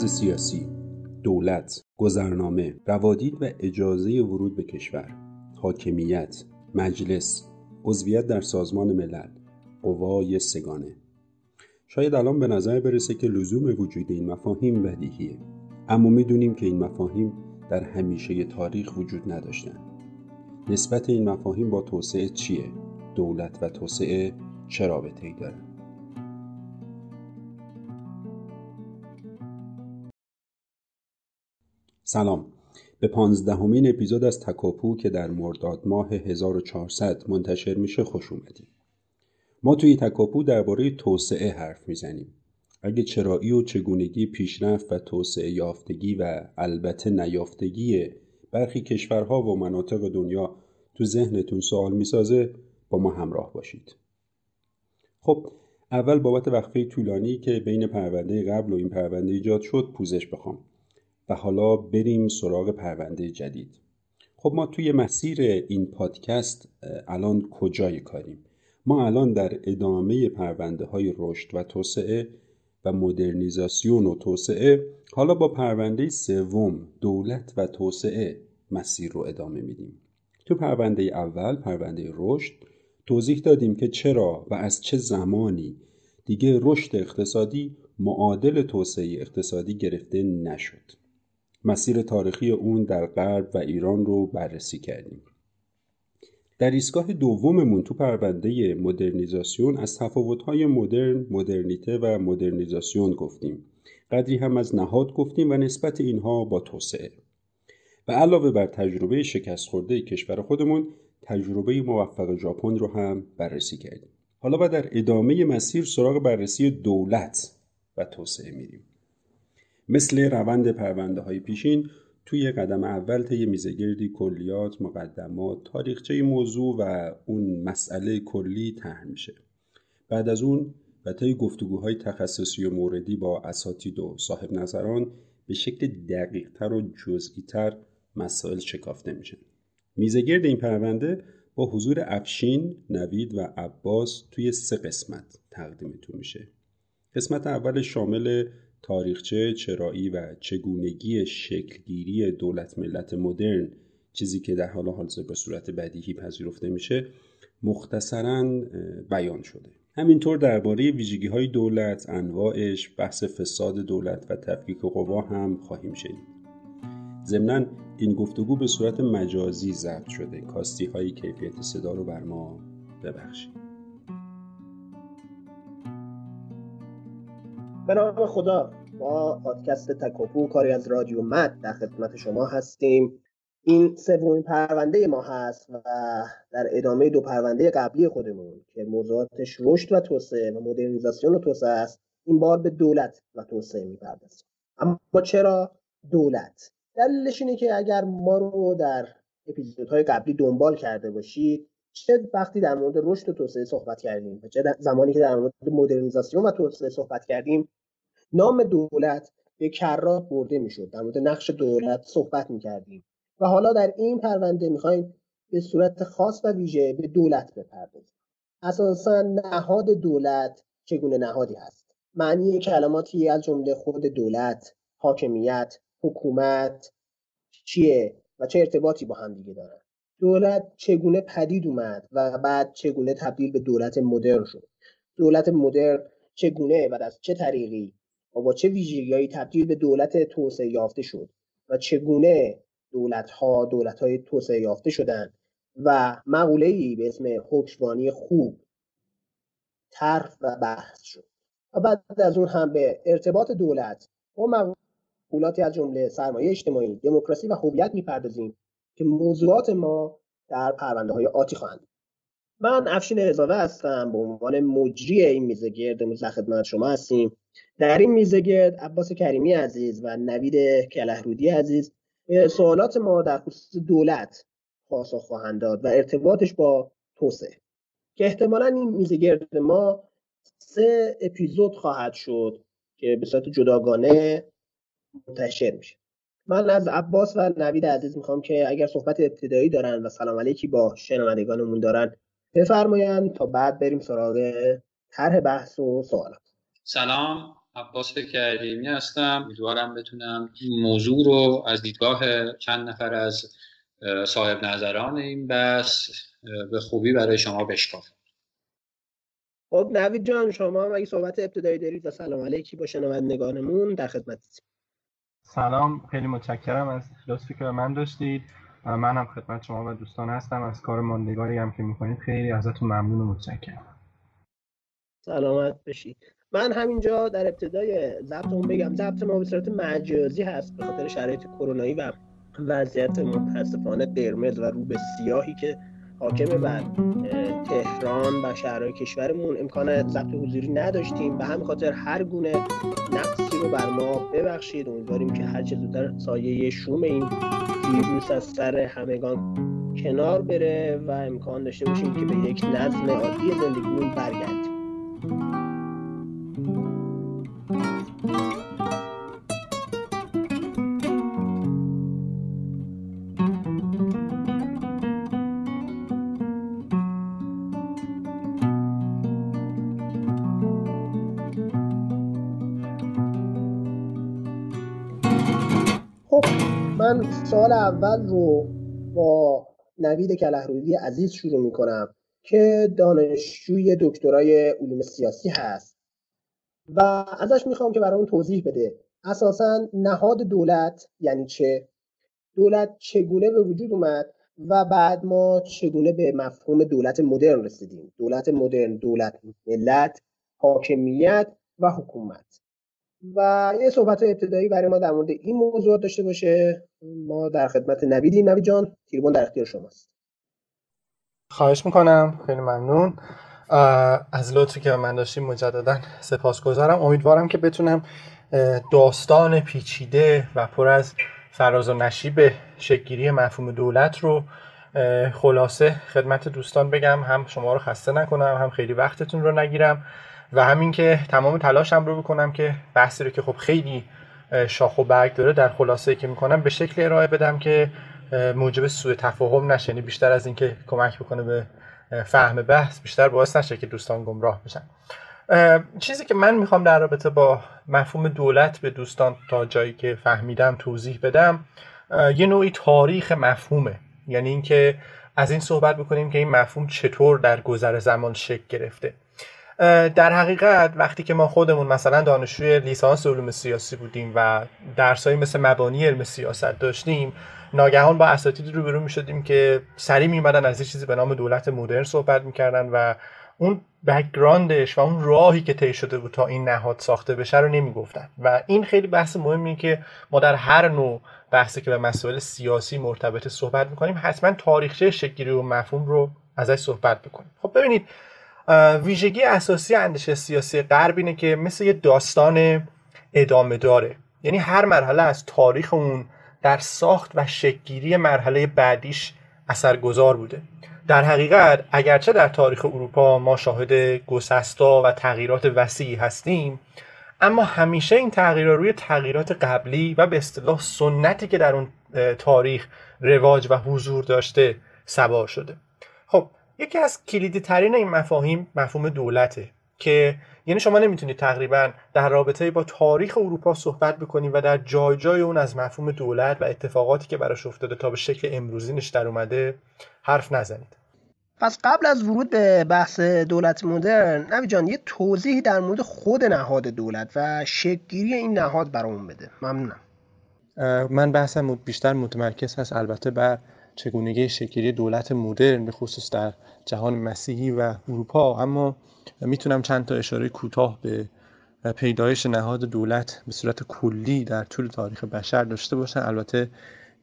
ارز سیاسی، دولت، گذرنامه، روادید و اجازه ورود به کشور، حاکمیت، مجلس، عضویت در سازمان ملل، قوای سگانه. شاید الان به نظر برسه که لزوم وجود این مفاهیم بدیهیه، اما میدونیم که این مفاهیم در همیشه تاریخ وجود نداشتن. نسبت این مفاهیم با توسعه چیه؟ دولت و توسعه چه رابطه‌ای داره؟ سلام، به 15مین اپیزود از تکاپو که در مرداد ماه 1400 منتشر میشه خوش اومدید. ما توی تکاپو درباره توسعه حرف میزنیم. اگه چرایی و چگونگی پیشرفت و توسعه یافتگی و البته نیافتگی برخی کشورها و مناطق دنیا تو ذهنتون سوال میسازه، با ما همراه باشید. خب، اول بابت وقفه طولانی که بین پرونده قبل و این پرونده ایجاد شد پوزش بخوام و حالا بریم سراغ پرونده جدید. خب ما توی مسیر این پادکست الان کجای کاریم؟ ما الان در ادامه پرونده‌های رشد و توسعه و مدرنیزاسیون و توسعه، حالا با پرونده سوم دولت و توسعه مسیر رو ادامه میدیم. تو پرونده اول، پرونده رشد، توضیح دادیم که چرا و از چه زمانی دیگه رشد اقتصادی معادل توسعه اقتصادی گرفته نشد. مسیر تاریخی اون در غرب و ایران رو بررسی کردیم. در ایستگاه دوممون تو پرونده مدرنیزاسیون از تفاوت‌های مدرن، مدرنیته و مدرنیزاسیون گفتیم. قدری هم از نهاد گفتیم و نسبت اینها با توسعه. و علاوه بر تجربه شکست خورده کشور خودمون، تجربه موفق ژاپن رو هم بررسی کردیم. حالا بعد در ادامه مسیر سراغ بررسی دولت و توسعه میریم. مثل روند پرونده‌های پیشین، توی قدم اول طی میزگردی کلیات، مقدمات، تاریخچه موضوع و اون مسئله کلی طرح میشه. بعد از اون و طی گفتگوهای تخصصی و موردی با اساتید و صاحب نظران به شکل دقیق‌تر و جزئی‌تر مسائل شکافته میشه. میزگرد این پرونده با حضور افشین، نوید و عباس توی 3 قسمت تقدیمتون میشه. قسمت اول شامل تاریخچه، چرایی و چگونگی شکلگیری دولت ملت مدرن، چیزی که در حال حاضر به صورت بدیهی پذیرفته میشه، مختصراً بیان شده. همینطور درباره ویژگی‌های دولت، انواعش، بحث فساد دولت و تفکیک قوا هم خواهیم شنید. ضمناً این گفتگو به صورت مجازی ضبط شده. کاستی‌های کیفیت صدا رو بر ما ببخشید. به نام خدا، ما پادکست تکاپو، کاری از رادیو مد، در خدمت شما هستیم. این سومین پرونده ما هست و در ادامه دو پرونده قبلی خودمون که موضوعاتش رشد و توسعه و مدرنیزاسیون و توسعه است، این بار به دولت و توسعه می‌پردازیم. اما چرا دولت؟ دلیلش اینه که اگر ما رو در اپیزودهای قبلی دنبال کرده باشید، چه وقتی در مورد رشد و توسعه صحبت کردیم و چه زمانی که در مورد مدرنیزاسیون و توسعه صحبت کردیم، نام دولت به کرات برده میشد. در مورد نقش دولت صحبت میکردیم و حالا در این پرونده میخوایم به صورت خاص و ویژه به دولت بپردازیم. اساساً نهاد دولت چگونه نهادی هست؟ معنی کلماتی از جمله خود دولت، حاکمیت، حکومت چیه و چه ارتباطی با هم دیگه دارن؟ دولت چگونه پدید اومد و بعد چگونه تبدیل به دولت مدرن شد؟ دولت مدرن چگونه و از چه طریقی و با چه ویژگی‌هایی تبدیل به دولت توسعه یافته شد و چگونه دولت‌های توسعه یافته شدند و مقوله‌ای به اسم حکمرانی خوب طرح و بحث شد. و بعد از اون هم به ارتباط دولت با مقولاتی از جمله سرمایه اجتماعی، دموکراسی و هویت می‌پردازیم که موضوعات ما در پرونده‌های آتی خواهند. من افشین رضاوه هستم، به عنوان مجری این میزگرد در خدمت شما هستیم. در این میزگرد عباس کریمی عزیز و نوید کلهرودی عزیز سوالات ما در خصوص دولت پاسخ خواهند داد و ارتباطش با توسعه، که احتمالاً این میزگرد ما 3 اپیزود خواهد شد که به صورت جداگانه منتشر میشه. من از عباس و نوید عزیز میخوام که اگر صحبت ابتدایی دارن و سلام علیکی با شنوندگانمون دارن بفرمایند تا بعد بریم سراغ طرح بحث و سوالات. سلام، عباس کریمی هستم. امیدوارم بتونم این موضوع رو از دیدگاه چند نفر از صاحب نظران این بحث به خوبی برای شما بشکافم. خب نوید جان، شما هم اگه صحبت ابتدایی دارید و سلام علیکی با شنوندگانمون در خدمتید. سلام، خیلی متشکرم از لطفی که به من داشتید. من هم خدمت شما و دوستان هستم. از کار ماندگاری هم که میکنید خیلی ازتون ممنون و متشکرم. سلامت بشید. من همینجا در ابتدای ضبطمون بگم ضبط ما به صورت مجازی هست به خاطر شرایط کرونایی و وضعیت متاسفانه قرمز و رو به سیاهی که حاکم بر تهران و شهرهای کشورمون، امکان ضبط حضوری نداشتیم. به همین خاطر هر گونه نقصی رو بر ما ببخشید. امیدواریم که هر چه زودتر سایه شوم این ویروس از سر همگان کنار بره و امکان داشته باشیم که به یک نظم عادی زندگیمون برگردیم. من سال اول رو با نوید کلهرویی عزیز شروع میکنم که دانشجوی دکترای علوم سیاسی هست و ازش میخوام که برامون توضیح بده اساساً نهاد دولت یعنی چه، دولت چگونه به وجود اومد و بعد ما چگونه به مفهوم دولت مدرن رسیدیم، دولت مدرن، دولت ملت، حاکمیت و حکومت، و یه صحبت ابتدایی برای ما در مورد این موضوع داشته باشه. ما در خدمت نویدیم. نوید جان، تیربون در اختیار شماست. خواهش میکنم، خیلی ممنون از لطفی که من داشتیم. مجددا سپاسگزارم. امیدوارم که بتونم داستان پیچیده و پر از فراز و نشیب شکل‌گیری مفهوم دولت رو خلاصه خدمت دوستان بگم، هم شما رو خسته نکنم، هم خیلی وقتتون رو نگیرم و همین که تمام تلاشم رو بکنم که بحثی رو که خب خیلی شاخ و برگ داره در خلاصه‌ای که میکنم به شکل ارائه بدم که موجب سوء تفاهم نشه، یعنی بیشتر از اینکه کمک بکنه به فهم بحث بیشتر باعث نشه که دوستان گمراه بشن. چیزی که من میخوام در رابطه با مفهوم دولت به دوستان تا جایی که فهمیدم توضیح بدم یه نوعی تاریخ مفهومه، یعنی اینکه از این صحبت بکنیم که این مفهوم چطور در گذر زمان شکل گرفته. در حقیقت وقتی که ما خودمون مثلا دانشجوی لیسانس علوم سیاسی بودیم و درسایی مثل مبانی علم سیاست داشتیم، ناگهان با اساتید روبرو می‌شدیم که سری می‌اومدن از یه چیزی به نام دولت مدرن صحبت می‌کردن و اون بک‌گراندش و اون راهی که طی شده بود تا این نهاد ساخته بشه رو نمی‌گفتن و این خیلی بحث مهمیه که ما در هر نوع بحثی که به مسائل سیاسی مرتبط صحبت می‌کنیم حتما تاریخچه شکل‌گیری و مفهوم رو ازش صحبت بکنیم. خب ببینید، ویژگی اساسی اندیشه سیاسی غرب اینه که مثل یه داستان ادامه داره، یعنی هر مرحله از تاریخ اون در ساخت و شکل‌گیری مرحله بعدیش اثرگذار بوده. در حقیقت اگرچه در تاریخ اروپا ما شاهد گسستا و تغییرات وسیعی هستیم، اما همیشه این تغییرها روی تغییرات قبلی و به اصطلاح سنتی که در اون تاریخ رواج و حضور داشته سوار شده. خب یکی از کلیدی ترین این مفاهیم مفهوم دولته که یعنی شما نمیتونید تقریبا در رابطه با تاریخ اروپا صحبت بکنید و در جای جای اون از مفهوم دولت و اتفاقاتی که براش افتاده تا به شکل امروزینش در اومده حرف نزنید. پس قبل از ورود به بحث دولت مدرن، نوید جان یه توضیحی در مورد خود نهاد دولت و شکل‌گیری این نهاد برامون بده. ممنونم. من بحثم بیشتر متمرکز هست البته بر چگونگی شکل‌گیری دولت مدرن به خصوص در جهان مسیحی و اروپا، اما میتونم چند تا اشاره کوتاه به پیدایش نهاد دولت به صورت کلی در طول تاریخ بشر داشته باشن. البته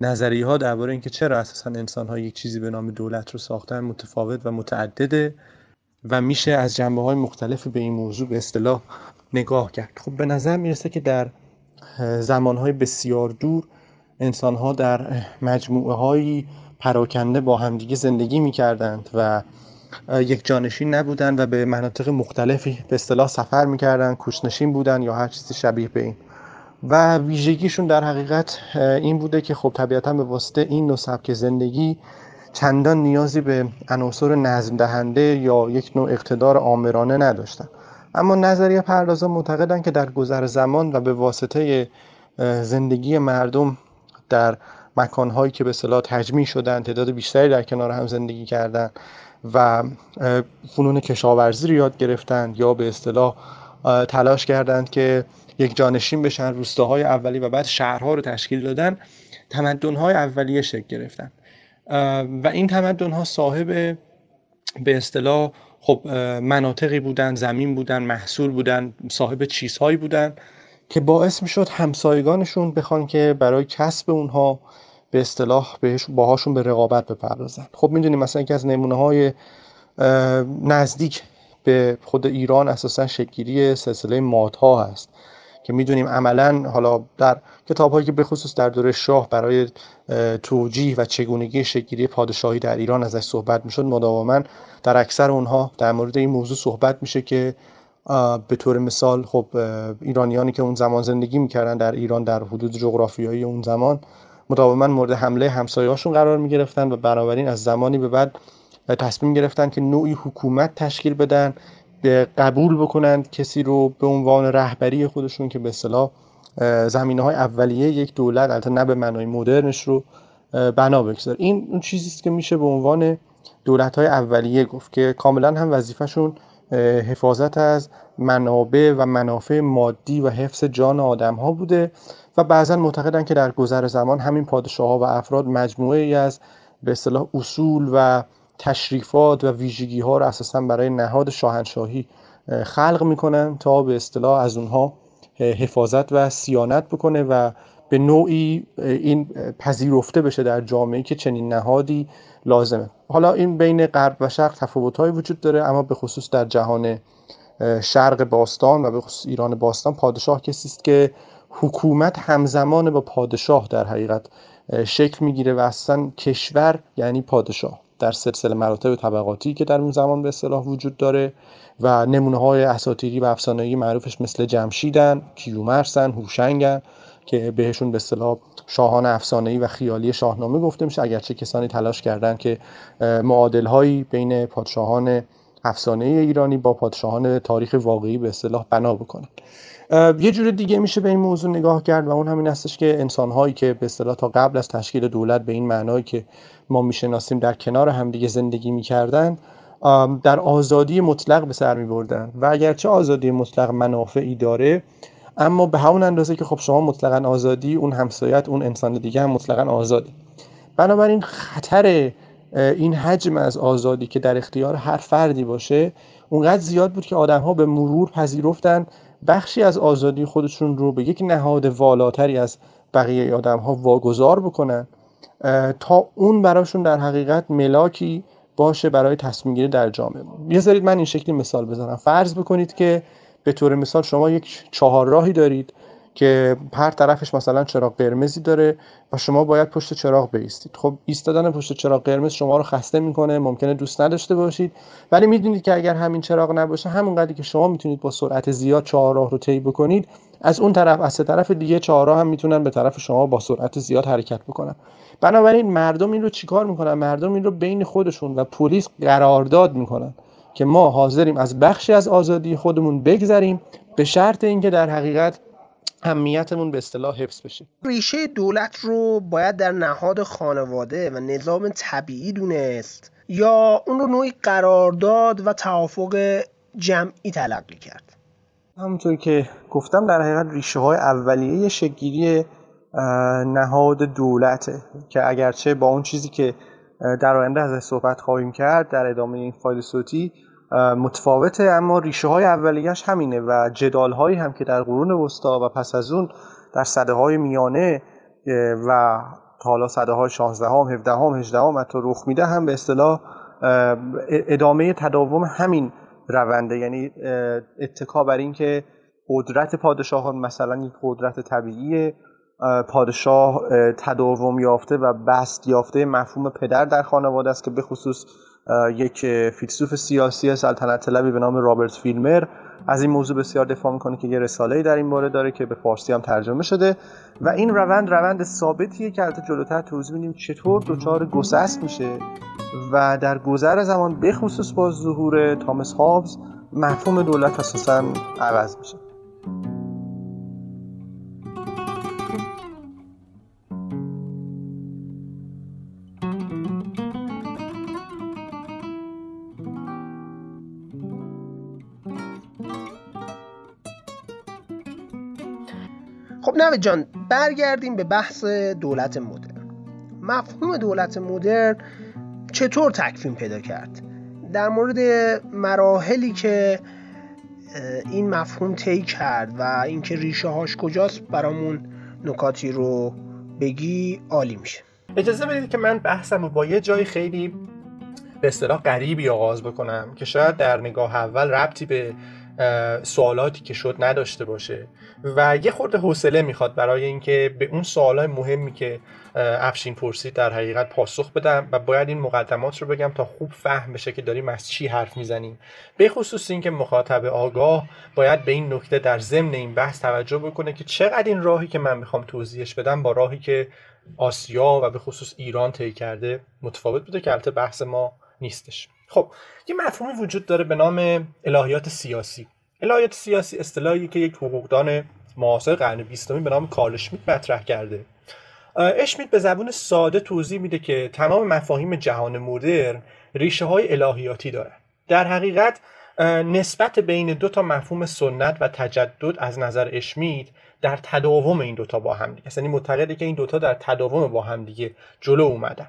نظریه ها درباره اینکه چرا اساساً انسان ها یک چیزی به نام دولت رو ساختن متفاوت و متعدده و میشه از جنبه های مختلف به این موضوع به اصطلاح نگاه کرد. خب به نظر میرسه که در زمان های بسیار دور انسان ها در مجموعه هایی پراکنده با همدیگه زندگی میکردند و یک جانشین نبودند و به مناطق مختلفی به اصطلاح سفر میکردند، کوچ‌نشین بودند یا هر چیزی شبیه به این و ویژگیشون در حقیقت این بوده که خب طبیعتاً به واسطه این نوع سبک زندگی چندان نیازی به عناصر نظم دهنده یا یک نوع اقتدار آمرانه نداشتند اما نظریه پردازان معتقدند که در گذر زمان و به واسطه زندگی مردم در مکانهایی که به اصطلاح تجمیع شدن، تعداد بیشتری در کنار هم زندگی کردن و فنون کشاورزی رو یاد گرفتن یا به اصطلاح تلاش کردند که یک جانشین بشن، روستاهای اولی و بعد شهرها رو تشکیل دادن، تمدن‌های اولیه شکل گرفتن و این تمدن‌ها صاحب به اصطلاح خب مناطقی بودن، زمین بودن، محصول بودن، صاحب چیزهایی بودن که باعث میشد همسایگانشون بخوان که برای کسب اونها به اصطلاح باهاشون به رقابت بپردازن. خب میدونیم مثلا یکی از نمونه‌های نزدیک به خود ایران اساساً شکلگیری سلسله مادها هست که میدونیم عملاً حالا در کتاب‌هایی که به خصوص در دوره شاه برای توجیه و چگونگی شکلگیری پادشاهی در ایران ازش صحبت میشد، مداوماً در اکثر اونها در مورد این موضوع صحبت میشه که به طور مثال خب ایرانیانی که اون زمان زندگی میکردن در ایران در حدود جغرافیایی اون زمان مداوماً مورد حمله همسایه‌هاشون قرار میگرفتن و بنابراین از زمانی به بعد تصمیم گرفتن که نوعی حکومت تشکیل بدن، قبول بکنند کسی رو به عنوان رهبری خودشون که به اصطلاح زمینه‌های اولیه یک دولت، البته نه به معنای مدرنش، رو بنا بگذار. این اون چیزی است که میشه به عنوان دولت‌های اولیه گفت که کاملا هم وظیفه‌شون حفاظت از منابع و منافع مادی و حفظ جان آدم‌ها بوده و بعضاً معتقدن که در گذر زمان همین پادشاه‌ها و افراد مجموعه‌ای از به اصطلاح اصول و تشریفات و ویژگی‌ها رو اساساً برای نهاد شاهنشاهی خلق می‌کنن تا به اصطلاح از اونها حفاظت و صیانت بکنه و به نوعی این پذیرفته بشه در جامعه که چنین نهادی لازمه. حالا این بین غرب و شرق تفاوت‌هایی وجود داره، اما به خصوص در جهان شرق باستان و به خصوص ایران باستان پادشاه کسی است که حکومت همزمان با پادشاه در حقیقت شکل می‌گیره و اصلا کشور یعنی پادشاه در سلسله مراتب طبقاتی که در اون زمان به اصطلاح وجود داره و نمونه‌های اساطیری و افسانه‌ای معروفش مثل جمشیدن، کیومرثن، هوشنگن که بهشون به اصطلاح شاهان افسانه‌ای و خیالی شاهنامه گفته میشه، اگرچه کسانی تلاش کردن که معادل‌هایی بین پادشاهان افسانه‌ای ایرانی با پادشاهان تاریخ واقعی به اصطلاح بنا بکنن. یه جور دیگه میشه به این موضوع نگاه کرد و اون همین هستش که انسان‌هایی که به اصطلاح تا قبل از تشکیل دولت به این معنایی که ما میشناسیم در کنار همدیگه زندگی می‌کردن، در آزادی مطلق به سر می‌بردن و اگرچه آزادی مطلق منافعی داره، اما به همون اندازه که خب شما مطلقاً آزادی، اون همسایه‌ت، اون انسان دیگه هم مطلقاً آزاده. بنابراین خطر این حجم از آزادی که در اختیار هر فردی باشه اونقدر زیاد بود که آدم‌ها به مرور پذیرفتن بخشی از آزادی خودشون رو به یک نهاد والاتری از بقیه آدم‌ها واگذار بکنن تا اون براشون در حقیقت ملاکی باشه برای تصمیم گیری در جامعه. بذارید من این شکلی مثال بزنم. فرض بکنید که به طور مثال شما یک چهارراهی دارید که هر طرفش مثلا چراغ قرمزی داره و شما باید پشت چراغ بایستید. خب ایستادن پشت چراغ قرمز شما رو خسته میکنه، ممکنه دوست نداشته باشید، ولی میدونید که اگر همین چراغ نباشه، همونقدری که شما میتونید با سرعت زیاد چهارراه رو طی بکنید، از اون طرف از سه طرف دیگه چهارراه هم میتونن به طرف شما با سرعت زیاد حرکت بکنن. بنابراین مردم این رو چیکار میکنن؟ مردم این رو بین خودشون و پلیس قرارداد میکنن که ما حاضریم از بخشی از آزادی خودمون بگذریم به شرط اینکه در حقیقت اهمیتمون به اصطلاح حفظ بشه. ریشه دولت رو باید در نهاد خانواده و نظام طبیعی دونست یا اون رو نوعی قرارداد و توافق جمعی تلقی کرد؟ همونطور که گفتم در حقیقت ریشه‌های اولیه شکل‌گیری نهاد دولته که اگرچه با اون چیزی که در آینده ازش صحبت خواهیم کرد در ادامه این فایل صوتی متفاوته، اما ریشه های اولیه‌اش همینه و جدال هایی هم که در قرون وسطا و پس از اون در سده های میانه و تا حالا سده های 16 هم 17 هم 18 هم حتی رخ میده هم به اصطلاح ادامه تداوم همین رونده، یعنی اتکا بر این که قدرت پادشاهان مثلا یک قدرت طبیعیه، پادشاه تداوم یافته و بسط یافته مفهوم پدر در خانواده است که به خصوص یک فیلسوف سیاسی سلطنت طلبی به نام رابرت فیلمر از این موضوع بسیار دفاع میکنه که یه رساله‌ای در این باره داره که به فارسی هم ترجمه شده و این روند ثابتیه که البته جلوتر توضیح میدیم چطور دچار گسست میشه و در گذر زمان به خصوص با ظهور تامس هابز مفهوم دولت اساساً عوض میشه. خب نوید جان، برگردیم به بحث دولت مدرن. مفهوم دولت مدرن چطور تکوین پیدا کرد؟ در مورد مراحلی که این مفهوم طی کرد و اینکه ریشه هاش کجاست برامون نکاتی رو بگی، عالی میشه. اجازه بدید که من بحثم رو با یه جای خیلی به اصطلاح غریبی آغاز بکنم که شاید در نگاه اول ربطی به سوالاتی که شد نداشته باشه و یه خورده حوصله میخواد برای اینکه به اون سوالای مهمی که افشین پرسید در حقیقت پاسخ بدم و باید این مقدمات رو بگم تا خوب فهم بشه که داریم از چی حرف میزنیم. به خصوص این که مخاطب آگاه باید به این نکته در ضمن این بحث توجه بکنه که چقدر این راهی که من میخوام توضیحش بدم با راهی که آسیا و به خصوص ایران طی کرده متفاوت بوده، که البته بحث ما نیستش. خب یه مفهومی وجود داره به نام الهیات سیاسی. الهیات سیاسی اصطلاحی که یک حقوقدان معاصر قرن 20 به نام کارل اشمیت مطرح کرده. اشمیت به زبان ساده توضیح میده که تمام مفاهیم جهان مدرن ریشه های الهیاتی دارن. در حقیقت نسبت بین دو تا مفهوم سنت و تجدد از نظر اشمیت در تداوم این دو تا با هم دیگه، یعنی معتقده که این دو تا در تداوم با هم دیگه جلو اومدن.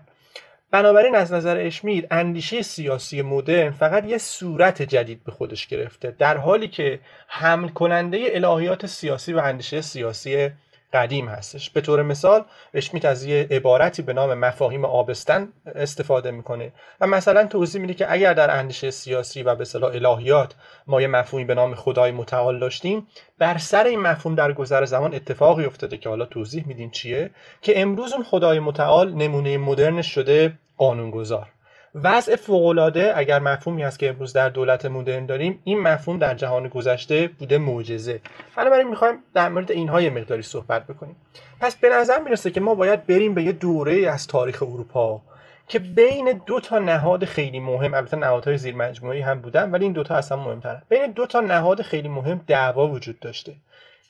بنابراین از نظر اشمید اندیشه سیاسی مدرن فقط یه صورت جدید به خودش گرفته، در حالی که حمل کننده الهیات سیاسی و اندیشه سیاسی قدیم هستش. به طور مثال اشمید از یه عبارتی به نام مفاهیم آبستن استفاده میکنه و مثلا توضیح میده که اگر در اندیشه سیاسی و به اصطلاح الهیات ما یه مفهومی به نام خدای متعال داشتیم، بر سر این مفهوم در گذر زمان اتفاقی افتاده که حالا توضیح میدیم چیه، که امروز اون خدای متعال نمونه مدرن شده قانونگذار. وضع فوق‌العاده اگر مفهومی است که امروز در دولت مدرن داریم، این مفهوم در جهان گذشته بوده معجزه. بنابراین می‌خوایم در مورد اینها یه مقداری صحبت بکنیم. پس به نظر میرسه که ما باید بریم به یه دوره از تاریخ اروپا که بین دو تا نهاد خیلی مهم، البته نهادهای زیرمجموعی هم بودن ولی این دو تا اصلا مهم‌تره، بین دو تا نهاد خیلی مهم دعوا وجود داشته،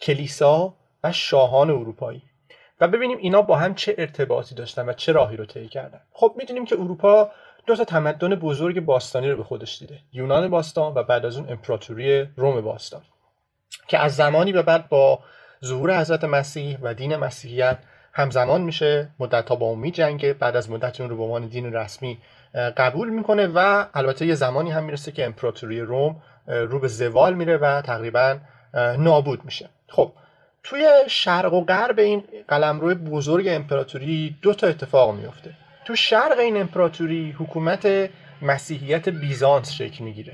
کلیسا و شاهان اروپایی، و ببینیم اینا با هم چه ارتباطی داشتن و چه راهی رو طی کردن. خب می‌دونیم که اروپا دو تا تمدن بزرگ باستانی رو به خودش دیده، یونان باستان و بعد از اون امپراتوری روم باستان، که از زمانی به بعد با ظهور حضرت مسیح و دین مسیحیت همزمان میشه. مدت‌ها با اون می‌جنگه، بعد از مدتی اون رو به عنوان دین رسمی قبول میکنه و البته یه زمانی هم میرسه که امپراتوری روم رو به زوال میره و تقریبا نابود میشه. خب توی شرق و غرب این قلمرو بزرگ امپراتوری دو تا اتفاق میفته. تو شرق این امپراتوری حکومت مسیحیت بیزانس شکل میگیره.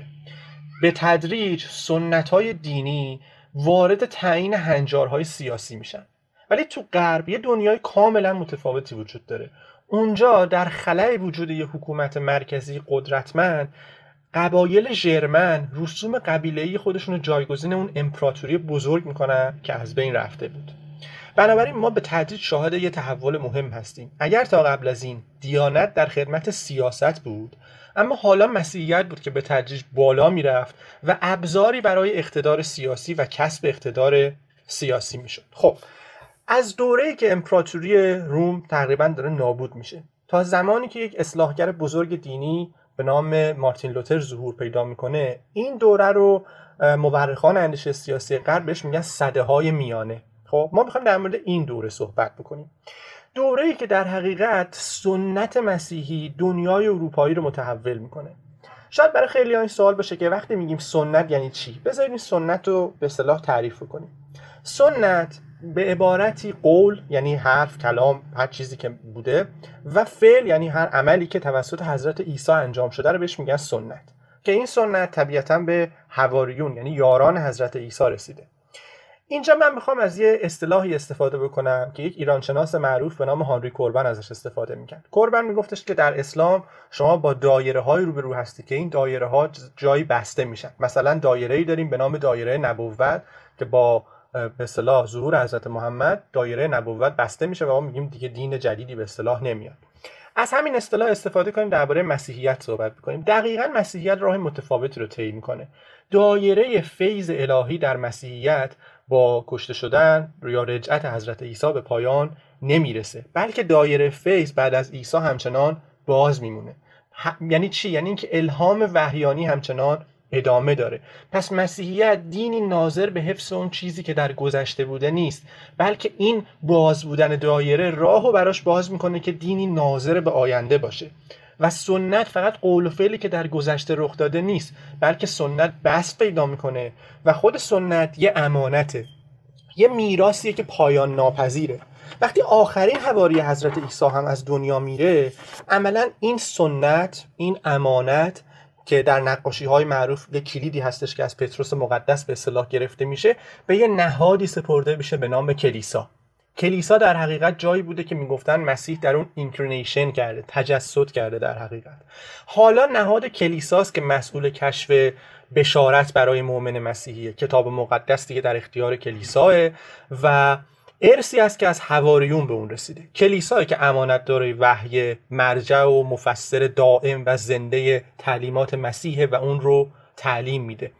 به تدریج سنت‌های دینی وارد تعیین هنجارهای سیاسی میشن. ولی تو غرب یه دنیای کاملا متفاوتی وجود داره. اونجا در خلأ وجود یه حکومت مرکزی قدرتمند، قبایل ژرمن رسوم قبیله‌ای خودشون رو جایگزین اون امپراتوری بزرگ میکنن که از بین رفته بود. بنابراین ما به تدریج شاهد یه تحول مهم هستیم. اگر تا قبل از این دیانت در خدمت سیاست بود، اما حالا مسیحیت بود که به تدریج بالا می رفت و ابزاری برای اقتدار سیاسی و کسب اقتدار سیاسی می شد. خب از دوره‌ای که امپراتوری روم تقریبا داره نابود میشه تا زمانی که یک اصلاحگر بزرگ دینی به نام مارتین لوتر ظهور پیدا میکنه، این دوره رو مورخان اندیشه سیاسی غرب بهش میگن سده‌های میانه. خب ما میخوایم در مورد این دوره صحبت بکنیم، دوره‌ای که در حقیقت سنت مسیحی دنیای اروپایی رو متحول میکنه. شاید برای خیلی‌ها این سوال باشه که وقتی میگیم سنت یعنی چی؟ بذارید این سنت رو به اصطلاح تعریف بکنیم. سنت به عبارتی قول یعنی حرف، کلام، هر چیزی که بوده، و فعل یعنی هر عملی که توسط حضرت عیسی انجام شده رو بهش میگن سنت، که این سنت طبیعتاً به حواریون یعنی یاران حضرت عیسی رسیده. اینجا من میخوام از یه اصطلاحی استفاده بکنم که یک ایرانشناس معروف به نام هانری کوربن ازش استفاده میکرد. کوربن میگفتش که در اسلام شما با دایره های روبرو هستی که این دایره ها جایی بسته میشن. مثلا دایره‌ای داریم به نام دایره نبوت که با به اصطلاح ظهور حضرت محمد دایره نبوت بسته میشه و ما میگیم دیگه دین جدیدی به اصطلاح نمیاد. از همین اصطلاح استفاده کنیم، درباره مسیحیت صحبت بکنیم. دقیقاً مسیحیت راه متفاوتی رو طی می‌کنه. دایره فیض الهی در مسیحیت با کشته شدن یا رجعت حضرت عیسی به پایان نمیرسه، بلکه دایره فیض بعد از عیسی همچنان باز میمونه. یعنی چی؟ یعنی اینکه الهام وحیانی همچنان ادامه داره. پس مسیحیت دینی ناظر به حفظ اون چیزی که در گذشته بوده نیست، بلکه این باز بودن دایره راهو براش باز میکنه که دینی ناظر به آینده باشه. و سنت فقط قول و فعلی که در گذشته رخ داده نیست، بلکه سنت بس پیدا میکنه و خود سنت یه امانته، یه میراثیه که پایان ناپذیره. وقتی آخرین حواری حضرت عیسی هم از دنیا میره، عملا این سنت، این امانت که در نقاشی‌های معروف یه کلیدی هستش که از پتروس مقدس به اصطلاح گرفته میشه، به یه نهادی سپرده میشه به نام کلیسا. کلیسا در حقیقت جایی بوده که میگفتن مسیح در اون اینکرنیشن کرده، تجسد کرده در حقیقت. حالا نهاد کلیساست که مسئول کشف بشارت برای مؤمن مسیحیه. کتاب مقدس دیگه در اختیار کلیساه و ارثی است که از حواریون به اون رسیده. کلیسایی که امانت داره وحی، مرجع و مفسر دائم و زنده تعلیمات مسیحه و اون رو تعلیم میده.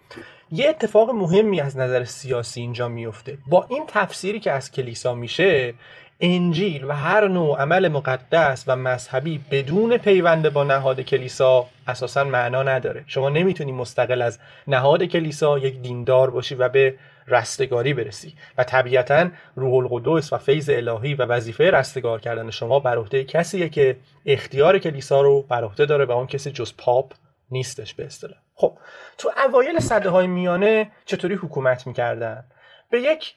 یه اتفاق مهمی از نظر سیاسی اینجا میفته. با این تفسیری که از کلیسا میشه، انجیل و هر نوع عمل مقدس و مذهبی بدون پیوند با نهاد کلیسا اساساً معنا نداره. شما نمیتونی مستقل از نهاد کلیسا یک دیندار باشی و به رستگاری برسی و طبیعتاً روح القدس و فیض الهی و وظیفه رستگار کردن شما بر عهده کسیه که اختیار کلیسا رو بر عهده داره و اون کسی جز پاپ نیستش به اصطلاح. خب تو اوایل سده‌های میانه چطوری حکومت میکردن؟ به یک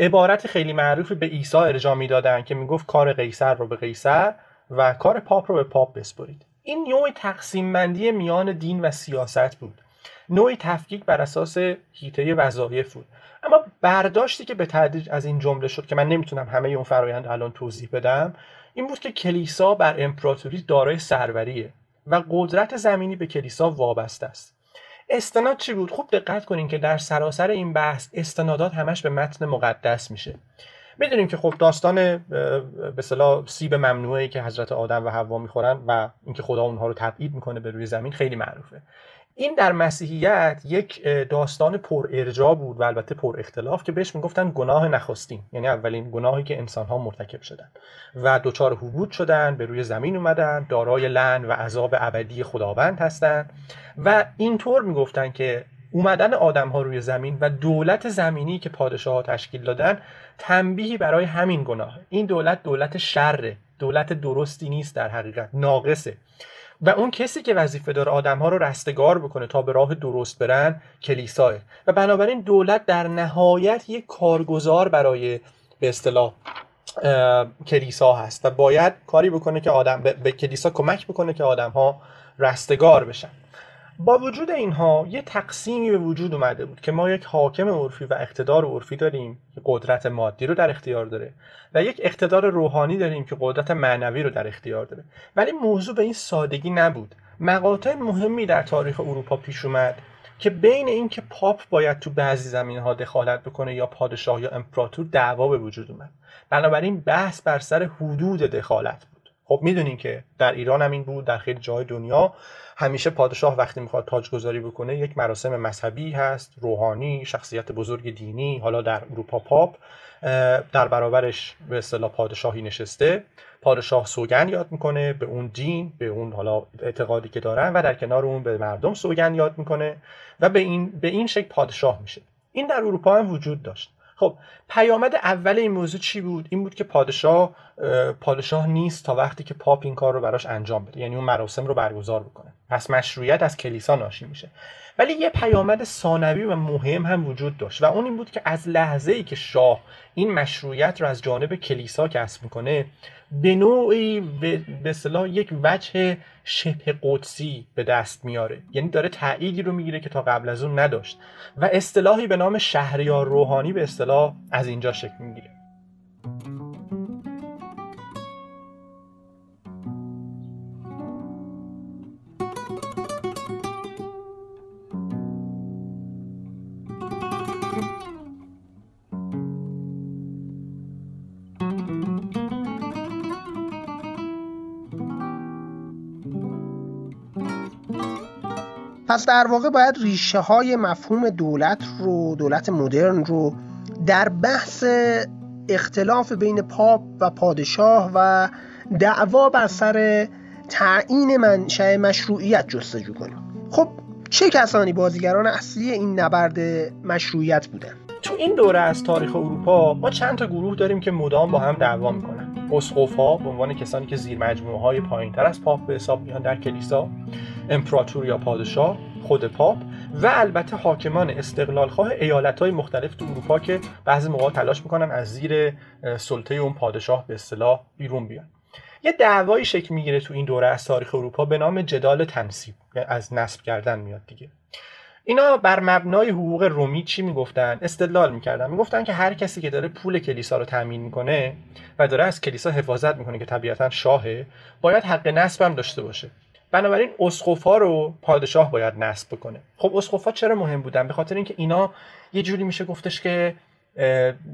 عبارت خیلی معروف به عیسی ارجاع میدادن که میگفت کار قیصر رو به قیصر و کار پاپ رو به پاپ بسپرید. این نوع تقسیم بندی میان دین و سیاست بود، نوعی تفکیک بر اساس حیطه وظایف بود. اما برداشتی که به تدریج از این جمله شد که من نمیتونم همه اون فرایند الان توضیح بدم، این بود که کلیسا بر امپراتوری دارای سروریه و قدرت زمینی به کلیسا وابسته است. استناد چی بود؟ خوب دقت کنین که در سراسر این بحث استنادات همش به متن مقدس میشه. میدونیم که خب داستان به اصطلاح سیب ممنوعی که حضرت آدم و حوا میخورن و اینکه خدا اونها رو تبعید میکنه به روی زمین خیلی معروفه. این در مسیحیت یک داستان پر ارجاع بود و البته پر اختلاف که بهش میگفتن گناه نخستین، یعنی اولین گناهی که انسانها مرتکب شدن و دوچار حبوط شدن، به روی زمین اومدن، دارای لعن و عذاب ابدی خداوند هستن و اینطور میگفتن که اومدن آدمها روی زمین و دولت زمینی که پادشاه‌ها تشکیل دادن تنبیهی برای همین گناه. این دولت شره، دولت درستی نیست، در حقیقت ناقصه و اون کسی که وظیفه داره آدم‌ها رو رستگار بکنه تا به راه درست برن کلیساه و بنابراین دولت در نهایت یک کارگزار برای به اصطلاح کلیسا هست و باید کاری بکنه که آدم به کلیسا کمک بکنه که آدم‌ها رستگار بشن. با وجود اینها یه تقسیمی به وجود اومده بود که ما یک حاکم عرفی و اقتدار عرفی داریم که قدرت مادی رو در اختیار داره و یک اقتدار روحانی داریم که قدرت معنوی رو در اختیار داره. ولی موضوع به این سادگی نبود. مقاطع مهمی در تاریخ اروپا پیش اومد که بین این که پاپ باید تو بعضی زمینه‌ها دخالت بکنه یا پادشاه یا امپراتور دعوا به وجود اومد. بنابراین بحث بر سر حدود دخالت. خب میدونین که در ایران هم این بود، در خیلی جای دنیا همیشه پادشاه وقتی میخواد تاجگذاری بکنه یک مراسم مذهبی هست، روحانی، شخصیت بزرگ دینی، حالا در اروپا پاپ، در برابرش به اصطلاح پادشاهی نشسته، پادشاه سوگند یاد میکنه به اون دین، به اون حالا اعتقادی که دارن و در کنار اون به مردم سوگند یاد میکنه و به این شکل پادشاه میشه. این در اروپا هم وجود داشت. خب پیامد اول این موضوع چی بود؟ این بود که پادشاه نیست تا وقتی که پاپ این کار رو براش انجام بده، یعنی اون مراسم رو برگزار بکنه. پس مشروعیت از کلیسا ناشی میشه. ولی یه پیامد ثانوی و مهم هم وجود داشت و اون این بود که از لحظه‌ای که شاه این مشروعیت رو از جانب کلیسا کسب میکنه، به نوعی به اصطلاح یک وجه شبه قدسی به دست میاره، یعنی داره تأییدی رو میگیره که تا قبل از اون نداشت و اصطلاحی به نام شهریار روحانی به اصطلاح از اینجا شکل میگیره. پس در واقع باید ریشه های مفهوم دولت مدرن رو در بحث اختلاف بین پاپ و پادشاه و دعوا بر سر تعیین منشأ مشروعیت جستجو کنیم. خب چه کسانی بازیگران اصلی این نبرد مشروعیت بودن؟ تو این دوره از تاریخ اروپا ما چند تا گروه داریم که مدام با هم دعوا میکنن. اسقف‌ها به عنوان کسانی که زیر مجموعه‌های پایین‌تر از پاپ به حساب میان در کلیسا، امپراتور یا پادشاه، خود پاپ و البته حاکمان استقلالخواه ایالت‌های مختلف تو اروپا که بعضی موقع تلاش میکنن از زیر سلطه اون پادشاه به اصطلاح بیرون بیان. یه دعوایی شکل میگیره تو این دوره از تاریخ اروپا به نام جدال تنصیب، یعنی از نسب کردن میاد دیگه. اینا بر مبنای حقوق رومی چی میگفتن؟ استدلال میکردن. میگفتن که هر کسی که داره پول کلیسا رو تامین میکنه و داره از کلیسا حفاظت میکنه که طبیعتاً شاهه، باید حق نسب هم داشته باشه. بنابراین اسقف‌ها رو پادشاه باید نسب بکنه. خب اسقف‌ها چرا مهم بودن؟ به خاطر اینکه اینا یه جوری میشه گفتش که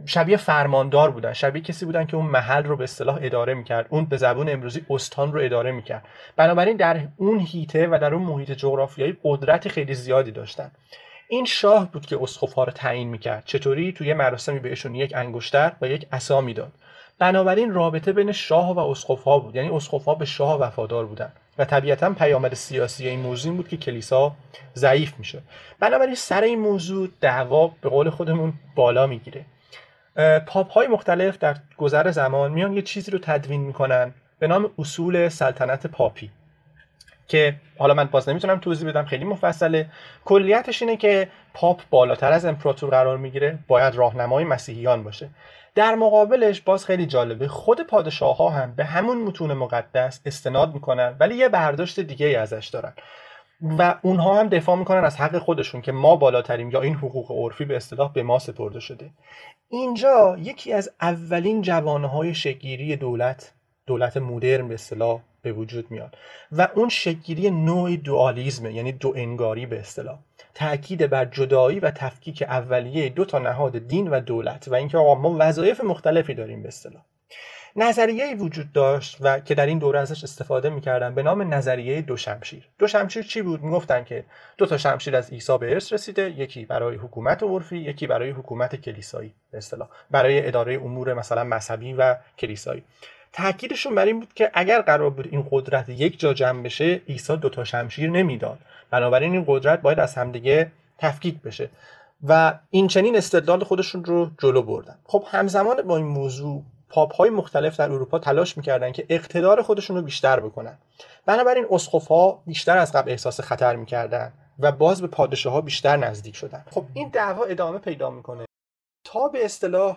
شبیه فرماندار بودن، شبیه کسی بودن که اون محل رو به اصطلاح اداره میکرد، اون به زبان امروزی استان رو اداره میکرد. بنابراین در اون هیته و در اون محیط جغرافیایی قدرت خیلی زیادی داشتن. این شاه بود که اسقف‌ها رو تعیین میکرد. چطوری؟ توی مراسمی بهشون یک انگشتر و یک عصا میداد. بنابراین رابطه بین شاه و اسقف‌ها بود، یعنی اسقف‌ها به شاه وفادار بودن و طبیعتاً پیامد سیاسی این موضوع بود که کلیسا ضعیف میشه. بنابراین سر این موضوع دعوا به قول خودمون بالا میگیره. پاپ‌های مختلف در گذر زمان میان یه چیزی رو تدوین میکنن به نام اصول سلطنت پاپی که حالا من باز نمیتونم توضیح بدم، خیلی مفصله. کلیتش اینه که پاپ بالاتر از امپراتور قرار میگیره، باید راهنمای مسیحیان باشه. در مقابلش باز خیلی جالبه، خود پادشاه‌ها هم به همون متون مقدس استناد میکنن ولی یه برداشت دیگه‌ای ازش دارن و اونها هم دفاع میکنن از حق خودشون که ما بالاتریم یا این حقوق عرفی به اصطلاح به ما سپرده شده. اینجا یکی از اولین جوانه‌های شکل‌گیری دولت مدرن به اصطلاح به وجود میاد و اون شکل‌گیری نوع دوالیسم، یعنی دو انگاری به اصطلاح، تأکید بر جدایی و تفکیک اولیه دو تا نهاد دین و دولت و اینکه آقا ما وظایف مختلفی داریم به اصطلاح. نظریه‌ای وجود داشت و که در این دوره ازش استفاده می‌کردن به نام نظریه دو شمشیر. دو شمشیر چی بود؟ می‌گفتن که دو تا شمشیر از عیسی به ارث رسیده، یکی برای حکومت عرفی، یکی برای حکومت کلیسایی به اصطلاح، برای اداره امور مثلا مذهبی و کلیسایی. تأکیدشون بر این بود که اگر قرار بود این قدرت یک جا جمع بشه، عیسی دو تا شمشیر نمیداد، بنابراین این قدرت باید از همدیگه تفکیک بشه و این چنین استدلال خودشون رو جلو بردن. خب همزمان با این موضوع پاپ‌های مختلف در اروپا تلاش می‌کردن که اقتدار خودشون رو بیشتر بکنن. بنابراین اسقف‌ها بیشتر از قبل احساس خطر می‌کردن و باز به پادشاه‌ها بیشتر نزدیک شدن. خب این دعوا ادامه پیدا می‌کنه تا به اصطلاح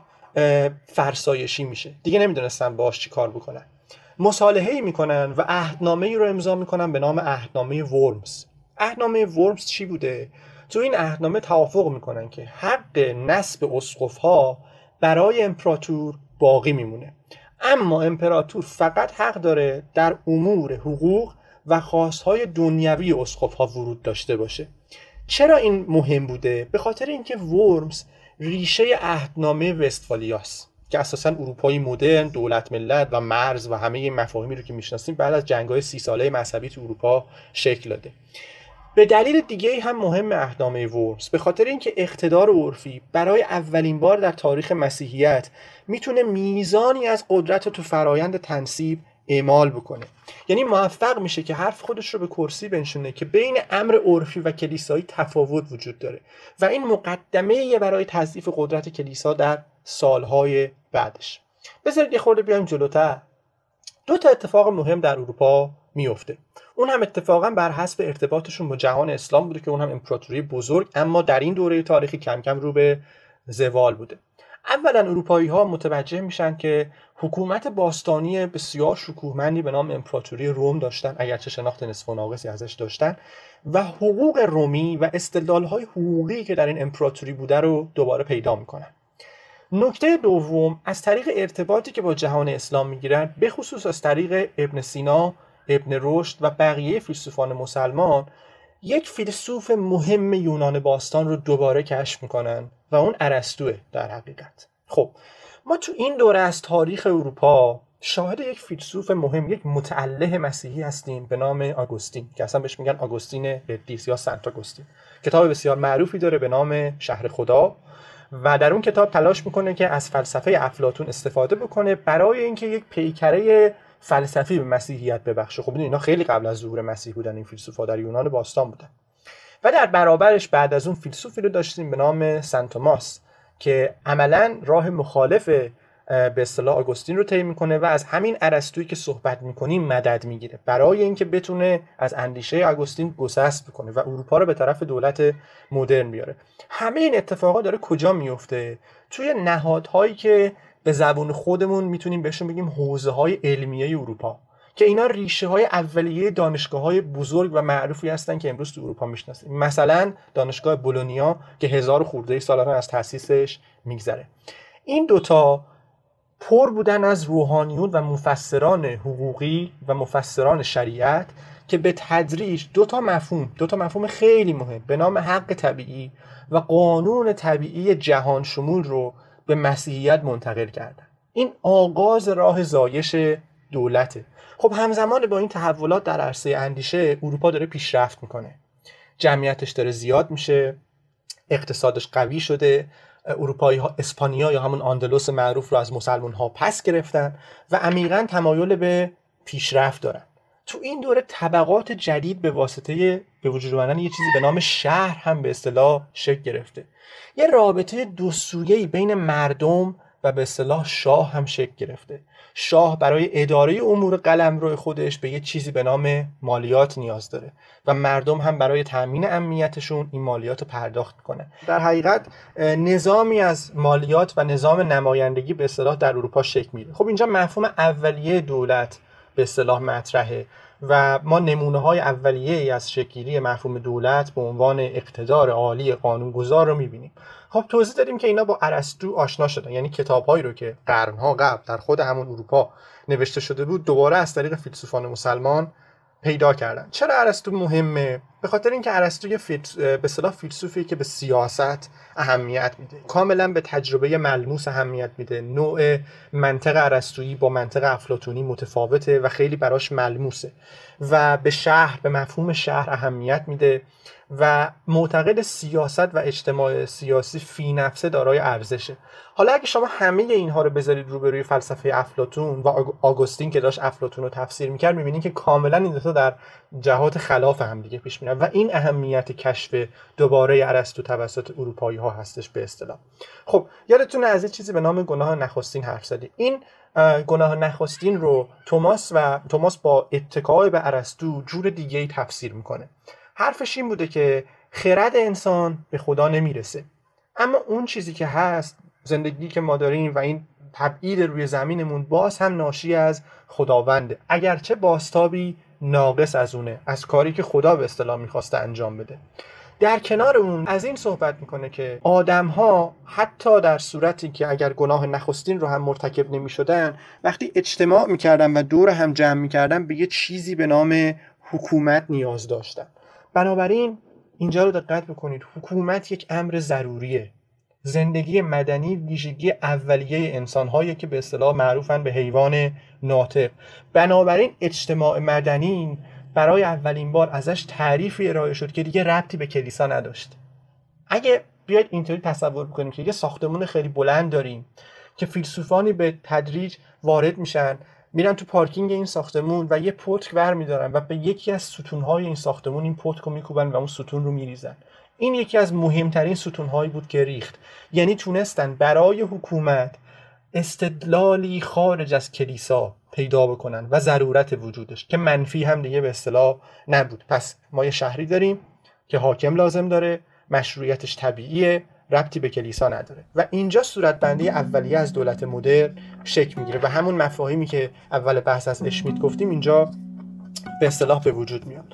فرسایشی میشه. دیگه نمیدونستن باهاش چی کار بکنن. مصالحه‌ای میکنن و عهدنامه‌ای رو امضا میکنن به نام عهدنامه ورمز. عهدنامه ورمز چی بوده؟ تو این عهدنامه توافق میکنن که حق نسب اسقف‌ها برای امپراتور باقی میمونه، اما امپراتور فقط حق داره در امور حقوق و خواست‌های دنیوی اسقف‌ها ورود داشته باشه. چرا این مهم بوده؟ به خاطر اینکه ورمز ریشه عهدنامه وستفالیاست که اساساً اروپای مدرن، دولت ملت و مرز و همه این مفاهیمی رو که میشناسیم بعد از جنگ‌های 30 ساله مذهبی تو اروپا شکل داده. به دلیل دیگه‌ای هم مهم عهدنامه ورمز به خاطر اینکه اقتدار عرفی برای اولین بار در تاریخ مسیحیت میتونه میزانی از قدرت تو فرایند تنصیب اعمال بکنه، یعنی موفق میشه که حرف خودش رو به کرسی بنشونه که بین امر عرفی و کلیسایی تفاوت وجود داره و این مقدمه‌ای برای تضعیف قدرت کلیسا در سالهای بعدش. بذارید یه خورده بیایم جلوتر. دو تا اتفاق مهم در اروپا میفته، اون هم اتفاقا بر حسب ارتباطشون با جهان اسلام بوده که اون هم امپراتوری بزرگ اما در این دوره تاریخی کم کم رو به زوال بوده. اولا اروپایی‌ها متوجه میشن که حکومت باستانی بسیار شکوهمندی به نام امپراتوری روم داشتن، اگرچه شناخت نصف و ناقصی ازش داشتن و حقوق رومی و استدلال‌های حقوقی که در این امپراتوری بوده رو دوباره پیدا میکنن. نکته دوم، از طریق ارتباطی که با جهان اسلام میگیرن، به خصوص از طریق ابن سینا، ابن رشد و بقیه فیلسوفان مسلمان، یک فیلسوف مهم یونان باستان رو دوباره کشف میکنن و اون ارسطوئه در حقیقت. خب ما تو این دوره از تاریخ اروپا شاهد یک فیلسوف مهم، یک متأله مسیحی هستیم به نام آگوستین که اصلا بهش میگن آگوستین قدیس یا سنت آگوستین. کتاب بسیار معروفی داره به نام شهر خدا و در اون کتاب تلاش میکنه که از فلسفه افلاطون استفاده بکنه برای اینکه یک پیکره فلسفی به مسیحیت ببخشه. خب میدونید اینا خیلی قبل از ظهور مسیح بودن، این فیلسوفا در یونان باستان بودن. و در برابرش بعد از اون فیلسوفی رو داشتیم به نام سنت توماس که عملاً راه مخالف به اصطلاح آگوستین رو طی میکنه و از همین ارسطویی که صحبت میکنیم مدد میگیره برای اینکه بتونه از اندیشه آگوستین گسست بکنه و اروپا رو به طرف دولت مدرن بیاره. همه این اتفاقا داره کجا میفته؟ توی نهادهایی که به زبان خودمون میتونیم بهشون بگیم حوزه‌های علمیه اروپا که اینا ریشه‌های اولیه دانشگاه‌های بزرگ و معروفی هستن که امروز تو اروپا میشناسیم. مثلا دانشگاه بولونیا که 1000 خورده سال از تأسیسش میگذره. این دوتا پر بودن از روحانیون و مفسران حقوقی و مفسران شریعت که به تدریج دو تا مفهوم خیلی مهم به نام حق طبیعی و قانون طبیعی جهان شمول رو به مسیحیت منتقل کردن. این آغاز راه زایش دولته. خب همزمان با این تحولات در عرصه اندیشه، اروپا داره پیشرفت میکنه، جمعیتش داره زیاد میشه، اقتصادش قوی شده، اروپایی ها اسپانیا یا همون آندلس معروف رو از مسلمان ها پس گرفتن و عمیقاً تمایل به پیشرفت دارن. تو این دوره طبقات جدید به واسطه به وجود آمدن یه چیزی به نام شهر هم به اصطلاح شکل گرفته. یه رابطه دو سویه‌ای بین مردم و به اصطلاح شاه هم شکل گرفته. شاه برای اداره امور قلمرو خودش به یه چیزی به نام مالیات نیاز داره و مردم هم برای تأمین امنیتشون این مالیات رو پرداخت میکنن. در حقیقت نظامی از مالیات و نظام نمایندگی به اصطلاح در اروپا شکل میگیره. خب اینجا مفهوم اولیه دولت به اصطلاح مطرحه و ما نمونه‌های اولیه از شکل‌گیری مفهوم دولت به عنوان اقتدار عالی قانونگذار رو می‌بینیم. خب توضیح دادیم که اینا با ارسطو آشنا شدن، یعنی کتاب‌هایی رو که قرن‌ها قبل در خود همون اروپا نوشته شده بود دوباره از طریق فیلسوفان مسلمان پیدا کردن. چرا ارسطو مهمه؟ به خاطر اینکه ارسطو به اصطلاح فیلسوفی که به سیاست اهمیت میده، کاملا به تجربه ملموس اهمیت میده. نوع منطق ارسطویی با منطق افلاطونی متفاوته و خیلی براش ملموسه و به شهر، به مفهوم شهر اهمیت میده و معتقد سیاست و اجتماع سیاسی فی نفسه دارای ارزشه. حالا اگه شما همه اینها رو بذارید روبروی فلسفه افلاطون و آگوستین که داشت افلاطون رو تفسیر میکرد، میبینید که کاملا این دو تا در جهات خلاف هم دیگه پیش میرن و این اهمیت کشف دوباره ارسطو توسط اروپایی ها هستش به اصطلاح. خب یادتونه از این چیزی به نام گناه نخستین حرف زدی. این گناه نخستین رو توماس با اتکای به ارسطو جور دیگه‌ای تفسیر میکنه. حرفش این بوده که خرد انسان به خدا نمیرسه، اما اون چیزی که هست، زندگی که ما داریم و این تبعید روی زمینمون، باز هم ناشی از خداونده، اگرچه بازتابی ناقص از اونه، از کاری که خدا به اصطلاح میخواسته انجام بده. در کنار اون از این صحبت میکنه که آدم ها حتی در صورتی که اگر گناه نخستین رو هم مرتکب نمیشدن، وقتی اجتماع میکردن و دور هم جمع میکردن، به یه چیزی به نام حکومت نیاز داشتن. بنابراین اینجا رو دقت بکنید، حکومت یک امر ضروریه. زندگی مدنی ویژگی اولیه انسان‌هایی که به اصطلاح معروفن به حیوان ناطق. بنابراین اجتماع مدنی برای اولین بار ازش تعریفی ارائه شد که دیگه ربطی به کلیسا نداشت. اگه بیاید اینطوری تصور بکنیم که یه ساختمان خیلی بلند داریم که فیلسوفانی به تدریج وارد میشن، میرن تو پارکینگ این ساختمون و یه پتک برمی‌دارن و به یکی از ستون‌های این ساختمون این پتک رو می‌کوبن و اون ستون رو می‌ریزن. این یکی از مهمترین ستون‌هایی بود که ریخت. یعنی تونستن برای حکومت استدلالی خارج از کلیسا پیدا بکنن و ضرورت وجودش که منفی هم دیگه به اصطلاح نبود. پس ما یه شهری داریم که حاکم لازم داره، مشروعیتش طبیعیه، ربطی به کلیسا نداره و اینجا صورتبندی اولیه از دولت مدرن شکل میگیره و همون مفاهیمی که اول بحث از اشمیت گفتیم اینجا به اصطلاح به وجود میاد.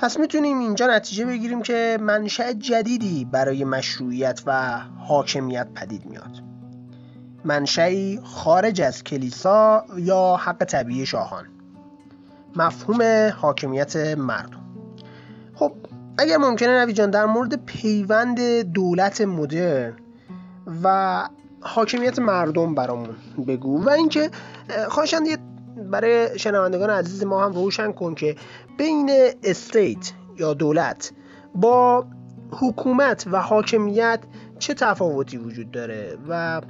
پس میتونیم اینجا نتیجه بگیریم که منشأ جدیدی برای مشروعیت و حاکمیت پدید میاد، منشأی خارج از کلیسا یا حق طبیعی شاهان، مفهوم حاکمیت مردم. خب اگر ممکنه نوید جان در مورد پیوند دولت مدرن و حاکمیت مردم برامون بگو و اینکه خواهشاً یه برای شنوندگان عزیز ما هم روشن کن که بین استیت یا دولت با حکومت و حاکمیت چه تفاوتی وجود داره، و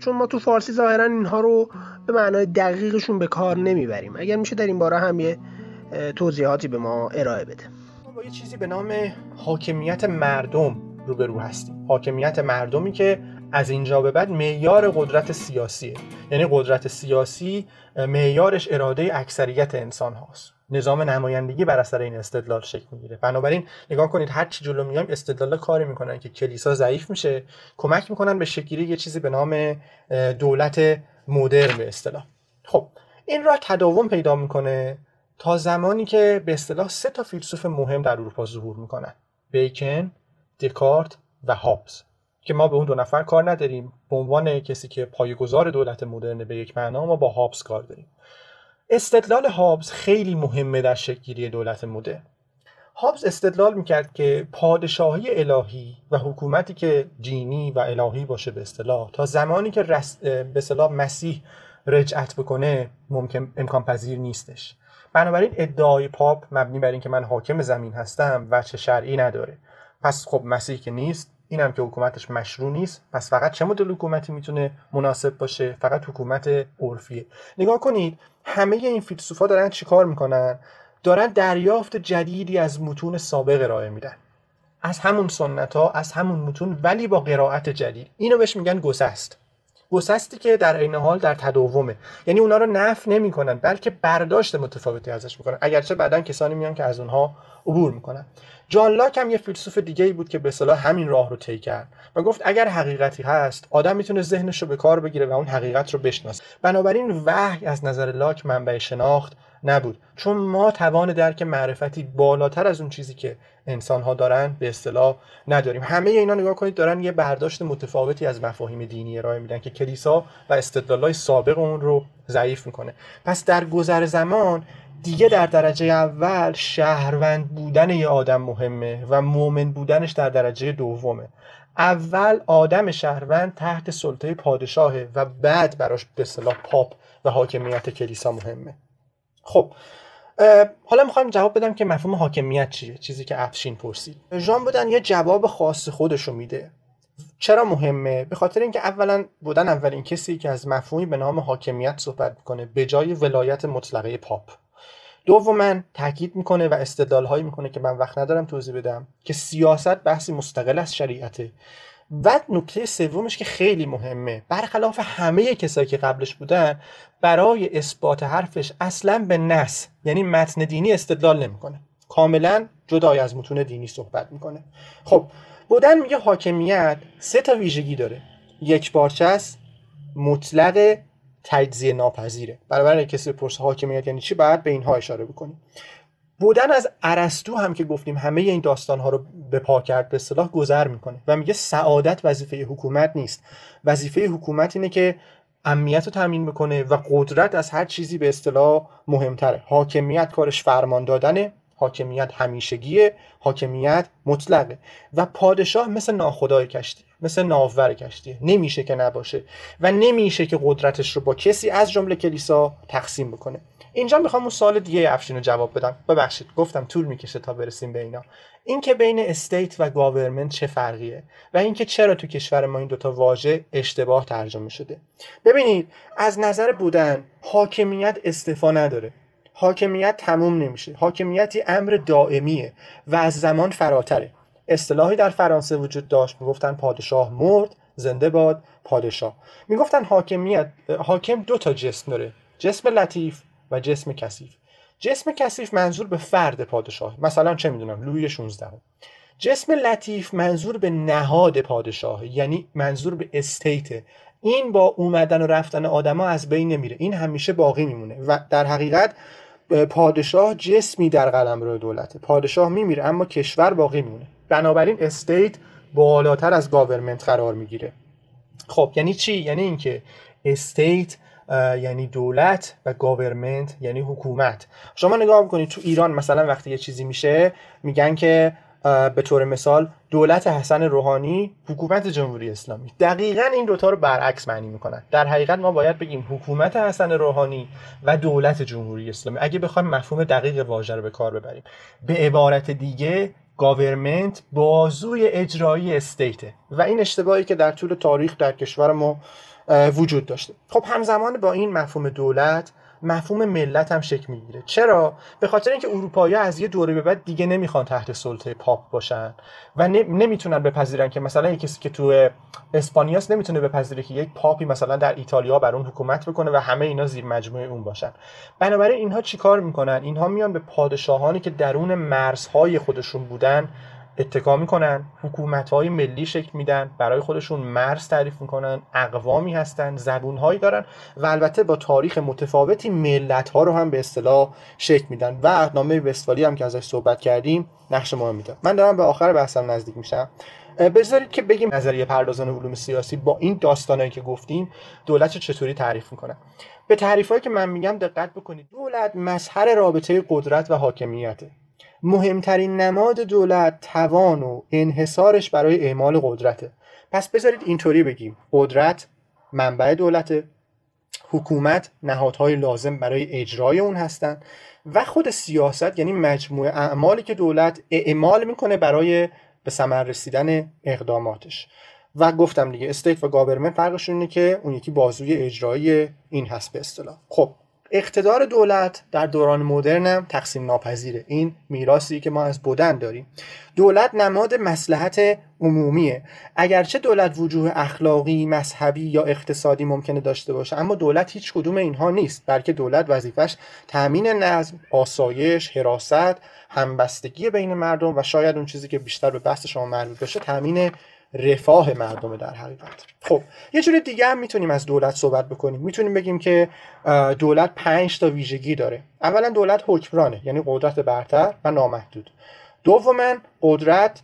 چون ما تو فارسی ظاهرا اینها رو به معنای دقیقشون به کار نمیبریم، اگر میشه در این باره هم یه توضیحاتی به ما ارائه بده. ما با یه چیزی به نام حاکمیت مردم روبرو هستیم، حاکمیت مردمی که از اینجا به بعد معیار قدرت سیاسیه، یعنی قدرت سیاسی معیارش اراده اکثریت انسان هاست. نظام نمایندگی بر اثر این استدلال شکل میگیره. بنابراین نگاه کنید هر چی جلو میایم استدلال کاری میکنن که کلیسا ضعیف میشه، کمک میکنن به شکل گیری یه چیزی به نام دولت مدرن به اصطلاح. خب این را تداوم پیدا میکنه تا زمانی که به اصطلاح سه تا فیلسوف مهم در اروپا ظهور میکنن، بیکن، دکارت و هابز، که ما به اون دو نفر کار نداریم. به عنوان کسی که پایه‌گذار دولت مدرن به یک معنا ما با هابز کار داریم. استدلال هابز خیلی مهمه در شکل‌گیری دولت مدرن. هابز استدلال میکرد که پادشاهی الهی و حکومتی که دینی و الهی باشه به اصطلاح تا زمانی که به اصطلاح مسیح رجعت بکنه ممکن امکان پذیر نیستش. بنابراین ادعای پاپ مبنی بر اینکه من حاکم زمین هستم وجه شرعی نداره. پس خب مسیح که نیست، اینم که حکومتش مشروع نیست، پس فقط چه مدل حکومتی میتونه مناسب باشه؟ فقط حکومت عرفیه. نگاه کنید همه این فیلسوفا دارن چیکار میکنن؟ دارن دریافت جدیدی از متون سابق ارائه میدن، از همون سنت ها، از همون متون، ولی با قرائت جدید. اینو بهش میگن گسست، گسستی که در عین حال در تداومه، یعنی اونا رو نفی نمیکنن بلکه برداشت متفاوتی ازش میکنن، اگرچه بعداً کسانی میان که از اونها عبور میکنن. جان لاک هم یه فیلسوف دیگه‌ای بود که به اصطلاح همین راه رو طی کرد و گفت اگر حقیقتی هست آدم میتونه ذهنش رو به کار بگیره و اون حقیقت رو بشناسه. بنابراین وحی از نظر لاک منبع شناخت نبود، چون ما توان درک معرفتی بالاتر از اون چیزی که انسان‌ها دارن به اصطلاح نداریم. همه اینا نگاه کنید دارن یه برداشت متفاوتی از مفاهیم دینی ارائه میدن که کلیسا و استدلال‌های سابق اون رو ضعیف میکنه. پس در گذر زمان دیگه در درجه اول شهروند بودن یه آدم مهمه و مؤمن بودنش در درجه دومه. اول آدم شهروند تحت سلطه پادشاهه و بعد براش به اصطلاح پاپ و حاکمیت کلیسا مهمه. خب حالا میخوایم جواب بدم که مفهوم حاکمیت چیه، چیزی که افشین پرسید. ژان بودن یه جواب خاص خودش رو میده. چرا مهمه؟ به خاطر اینکه اولا بودن اولین کسی که از مفهومی به نام حاکمیت صحبت میکنه به جای ولایت مطلقه پاپ. دوما تاکید میکنه و استدلال‌هایی میکنه که من وقت ندارم توضیح بدم که سیاست بحثی مستقل از شریعته. و نکته سومش که خیلی مهمه، برخلاف همه کسایی که قبلش بودن برای اثبات حرفش اصلا به نص یعنی متن دینی استدلال نمیکنه، کاملا جدای از متون دینی صحبت میکنه. خب بودن میگه حاکمیت سه تا ویژگی داره، یک بارچه است، مطلق، تجزیه ناپذیره. برای کسی بپرسه حاکمیت یعنی چی باید به اینها اشاره بکنیم. بودن از ارسطو هم که گفتیم همه این داستانها رو به پا کرد به اصطلاح گذر میکنه و میگه سعادت وظیفه حکومت نیست، وظیفه حکومت اینه که امنیت رو تامین بکنه و قدرت از هر چیزی به اصطلاح مهمتره. حاکمیت کارش فرمان دادنه، حاکمیت همیشگیه، حاکمیت مطلقه. و پادشاه مثل ناخدای کشتی، مثل ناوبر کشتی، نمیشه که نباشه و نمیشه که قدرتش رو با کسی از جمله کلیسا تقسیم بکنه. اینجا میخوام اون سوال دیگه افشین رو جواب بدم. ببخشید گفتم طول میکشه تا برسیم به اینا. این که بین استیت و گاورمنت چه فرقیه و اینکه چرا تو کشور ما این دوتا واژه اشتباه ترجمه شده. ببینید از نظر بودن حاکمیت استعفا نداره، حاکمیت تموم نمیشه، حاکمیتی امر دائمیه و از زمان فراتره. اصطلاحی در فرانسه وجود داشت میگفتن پادشاه مرد زنده باد پادشاه. میگفتن حاکم دو تا جسم داره، جسم لطیف و جسم کثیف. جسم کثیف منظور به فرد پادشاه، مثلا چه میدونم لویی 16. جسم لطیف منظور به نهاد پادشاه، یعنی منظور به استیت. این با اومدن و رفتن آدما از بین نمیره، این همیشه باقی میمونه و در حقیقت پادشاه جسمی در قلمرو دولته. پادشاه میمیره اما کشور باقی میمونه. بنابراین استیت بالاتر از گاورمنت قرار میگیره. خب یعنی چی؟ یعنی اینکه استیت یعنی دولت و گاورمنت یعنی حکومت. شما نگاه میکنید تو ایران مثلا وقتی یه چیزی میشه میگن که به طور مثال دولت حسن روحانی حکومت جمهوری اسلامی. دقیقاً این دوتا رو برعکس معنی میکنن. در حقیقت ما باید بگیم حکومت حسن روحانی و دولت جمهوری اسلامی اگه بخوایم مفهوم دقیق واژه رو به کار ببریم. به عبارت دیگه گاورمنت بازوی اجرایی استیته و این اشتباهی که در طول تاریخ در کشور ما وجود داشته. خب همزمان با این مفهوم دولت مفهوم ملت هم شکل میگیره. چرا؟ به خاطر اینکه اروپایی‌ها از یه دوره به بعد دیگه نمیخوان تحت سلطه پاپ باشن و نمیتونن بپذیرن که مثلا یک کسی که تو اسپانیاست نمیتونه بپذیره که یک پاپی مثلا در ایتالیا بر اون حکومت بکنه و همه اینا زیر مجموعه اون باشن. بنابراین اینها چیکار میکنن؟ اینها میان به پادشاهانی که درون مرزهای خودشون بودن اتکا میکنن، حکومت‌های ملی شکل میدن، برای خودشون مرز تعریف میکنن، اقوامی هستن، زبون‌هایی دارن و البته با تاریخ متفاوتی ملت‌ها رو هم به اصطلاح شکل میدن و عهدنامه وستفالی هم که ازش صحبت کردیم نقش مهمی داره. من دارم به آخر بحثم نزدیک میشم. بذارید که بگیم نظریه پردازان علوم سیاسی با این داستانایی که گفتیم دولت رو چطوری تعریف میکنن. به تعریفایی که من میگم دقت بکنید. دولت مظهر رابطه قدرت و حاکمیته. مهمترین نماد دولت توان و انحصارش برای اعمال قدرته. پس بذارید اینطوری بگیم قدرت منبع دولته، حکومت نهادهای لازم برای اجرای اون هستن و خود سیاست یعنی مجموعه اعمالی که دولت اعمال میکنه برای به ثمر رسیدن اقداماتش. و گفتم دیگه استیت و گاورمنت فرقشون اینه که اون یکی بازوی اجرایی این هست به اصطلاح. خب اقتدار دولت در دوران مدرن هم تقسیم ناپذیره. این میراثی که ما از بودن داریم. دولت نماد مصلحت عمومیه. اگرچه دولت وجوه اخلاقی، مذهبی یا اقتصادی ممکنه داشته باشه اما دولت هیچ کدوم اینها نیست، بلکه دولت وظیفش تامین نظم، آسایش، حراست، همبستگی بین مردم و شاید اون چیزی که بیشتر به بحث شما مربوط بشه تامین رفاه مردم در حقیقت. خب یه جور دیگه هم میتونیم از دولت صحبت بکنیم. میتونیم بگیم که دولت 5 تا ویژگی داره. اولا دولت حکمرانه یعنی قدرت برتر و نامحدود. دوما قدرت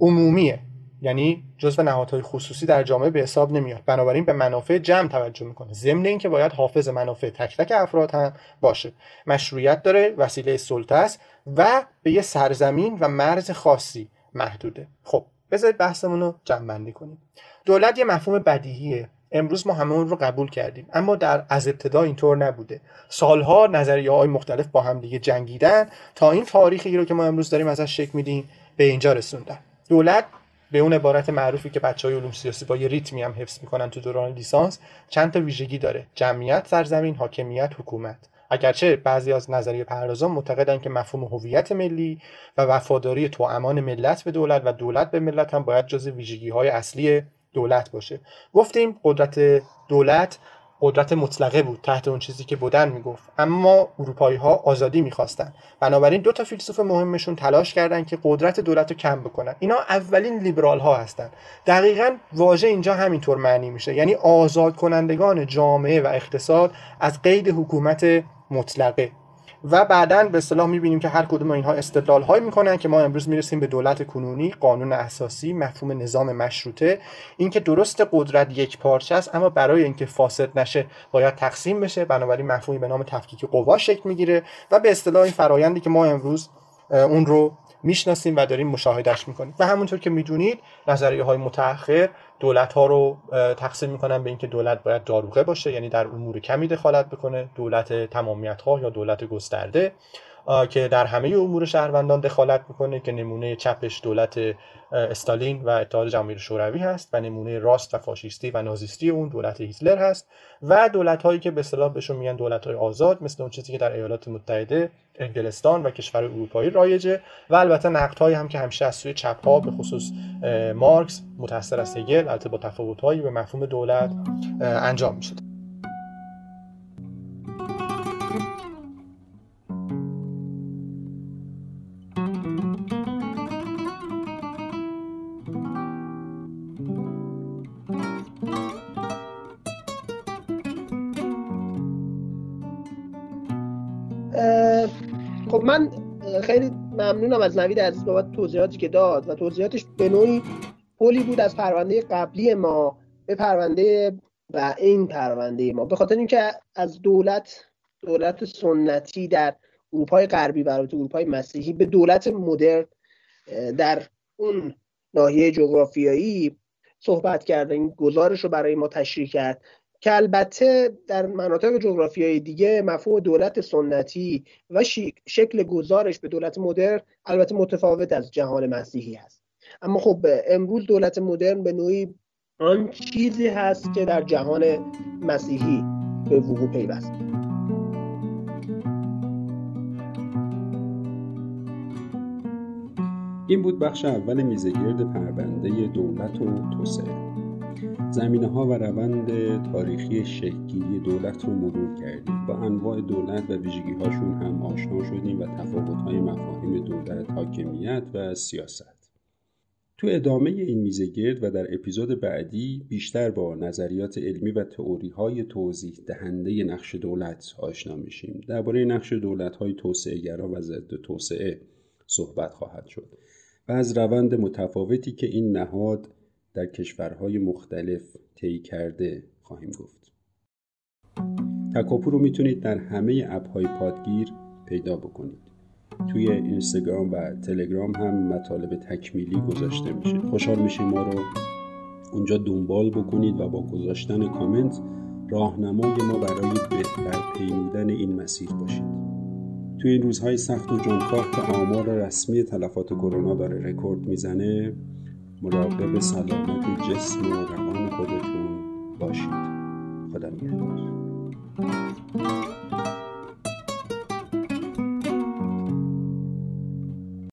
عمومیه یعنی جزء نهادهای خصوصی در جامعه به حساب نمیاد، بنابراین به منافع جمع توجه میکنه، ضمن اینکه باید حافظ منافع تک تک افراد هم باشه، مشروعیت داره، وسیله سلطه است و به یه سرزمین و مرز خاصی محدوده. خب بذارید بحثمون رو جمع‌بندی کنیم. دولت یه مفهوم بدیهیه. امروز ما همه اون رو قبول کردیم. اما در از ابتدا اینطور نبوده. سالها نظریه‌های مختلف با هم دیگه جنگیدن تا این تاریخی رو که ما امروز داریم ازش شکل میدیم به اینجا رسوندن. دولت به اون عبارت معروفی که بچه‌های علوم سیاسی با یه ریتمی هم حفظ می‌کنن تو دوران لیسانس چند تا ویژگی داره. جمعیت، سرزمین، حاکمیت، حکومت. اگرچه بعضی از نظریه پردازان معتقدند که مفهوم هویت ملی و وفاداری توامان ملت به دولت و دولت به ملت هم باید جزو ویژگی‌های اصلی دولت باشه. گفتیم قدرت دولت قدرت مطلقه بود تحت اون چیزی که بودن میگفت، اما اروپایی‌ها آزادی می‌خواستن. بنابراین 2 تا فیلسوف مهمشون تلاش کردن که قدرت دولت رو کم بکنن. اینا اولین لیبرال‌ها هستن. دقیقاً واژه اینجا همینطور معنی میشه، یعنی آزاد کنندگان جامعه و اقتصاد از قید حکومت مطلقه. و بعداً به اصطلاح می‌بینیم که هر کدوم اینها استدلال‌هایی می‌کنن که ما امروز می‌رسیم به دولت کنونی، قانون اساسی، مفهوم نظام مشروطه، اینکه درست قدرت یکپارچه است اما برای اینکه فاسد نشه باید تقسیم بشه، بنابراین مفهومی به نام تفکیک قوا شکل می‌گیره و به اصطلاح این فرآیندی که ما امروز اون رو می‌شناسیم و داریم مشاهدهش می‌کنیم. و همونطور که می‌دونید نظریه‌های متأخر دولت‌ها رو تقسیم می‌کنن به اینکه دولت باید داروغه باشه، یعنی در امور کمی دخالت بکنه، دولت تمامیت‌خواه یا دولت گسترده که در همه امور شهروندان دخالت می‌کنه که نمونه چپش دولت استالین و اتحاد جماهیر شوروی هست و نمونه راست و فاشیستی و نازیستی اون دولت هیتلر هست و دولت‌هایی که به اصطلاح بهشون میگن دولت‌های آزاد مثل اون چیزی که در ایالات متحده، انگلستان و کشور اروپایی رایجه و البته نقدهایی هم که همیشه از سوی چپ‌ها به خصوص مارکس متأثر از هگل البته با تفاوت‌هایی به مفهوم دولت انجام می‌شد. خب من خیلی ممنونم از نوید عزیز بابت توضیحاتی که داد و توضیحاتش به نوعی پلی بود از پرونده قبلی ما به پرونده و این پرونده ما، به خاطر اینکه از دولت سنتی در اروپای غربی و اروپای مسیحی به دولت مدرن در اون ناحیه جغرافیایی صحبت کرد، این گزارش رو برای ما تشریح کرد که البته در مناطق جغرافیایی دیگه مفهوم دولت سنتی و شکل گزارش به دولت مدرن البته متفاوت از جهان مسیحی هست. اما خب امروز دولت مدرن به نوعی آن چیزی هست که در جهان مسیحی به وقوع پیوست. این بود بخش اول میزگرد پرونده دولت و توسعه. زمینه‌ها و روند تاریخی شکل‌گیری دولت رو مرور کردیم. با انواع دولت و ویژگی‌هاشون هم آشنا شدیم و تفاوت‌های مفاهیم دولت، حاکمیت و سیاست. تو ادامه این میزه گرد و در اپیزود بعدی بیشتر با نظریات علمی و تئوری‌های توضیح دهنده نقش دولت آشنا میشیم. درباره نقش دولت‌های توسعه‌گرا و ضد توسعه صحبت خواهد شد و از روند متفاوتی که این نهاد در کشورهای مختلف طی کرده خواهیم گفت. تکاپو رو میتونید در همه اپ‌های پادگیر پیدا بکنید. توی اینستاگرام و تلگرام هم مطالب تکمیلی گذاشته میشه. خوشحال میشیم ما رو اونجا دنبال بکنید و با گذاشتن کامنت راهنمای ما برای بهتر پیمودن این مسیر باشید. توی این روزهای سخت و جانکاه که آمار رسمی تلفات کرونا داره رکورد میزنه، مراقب سلامت جسم و روان خودتون باشید.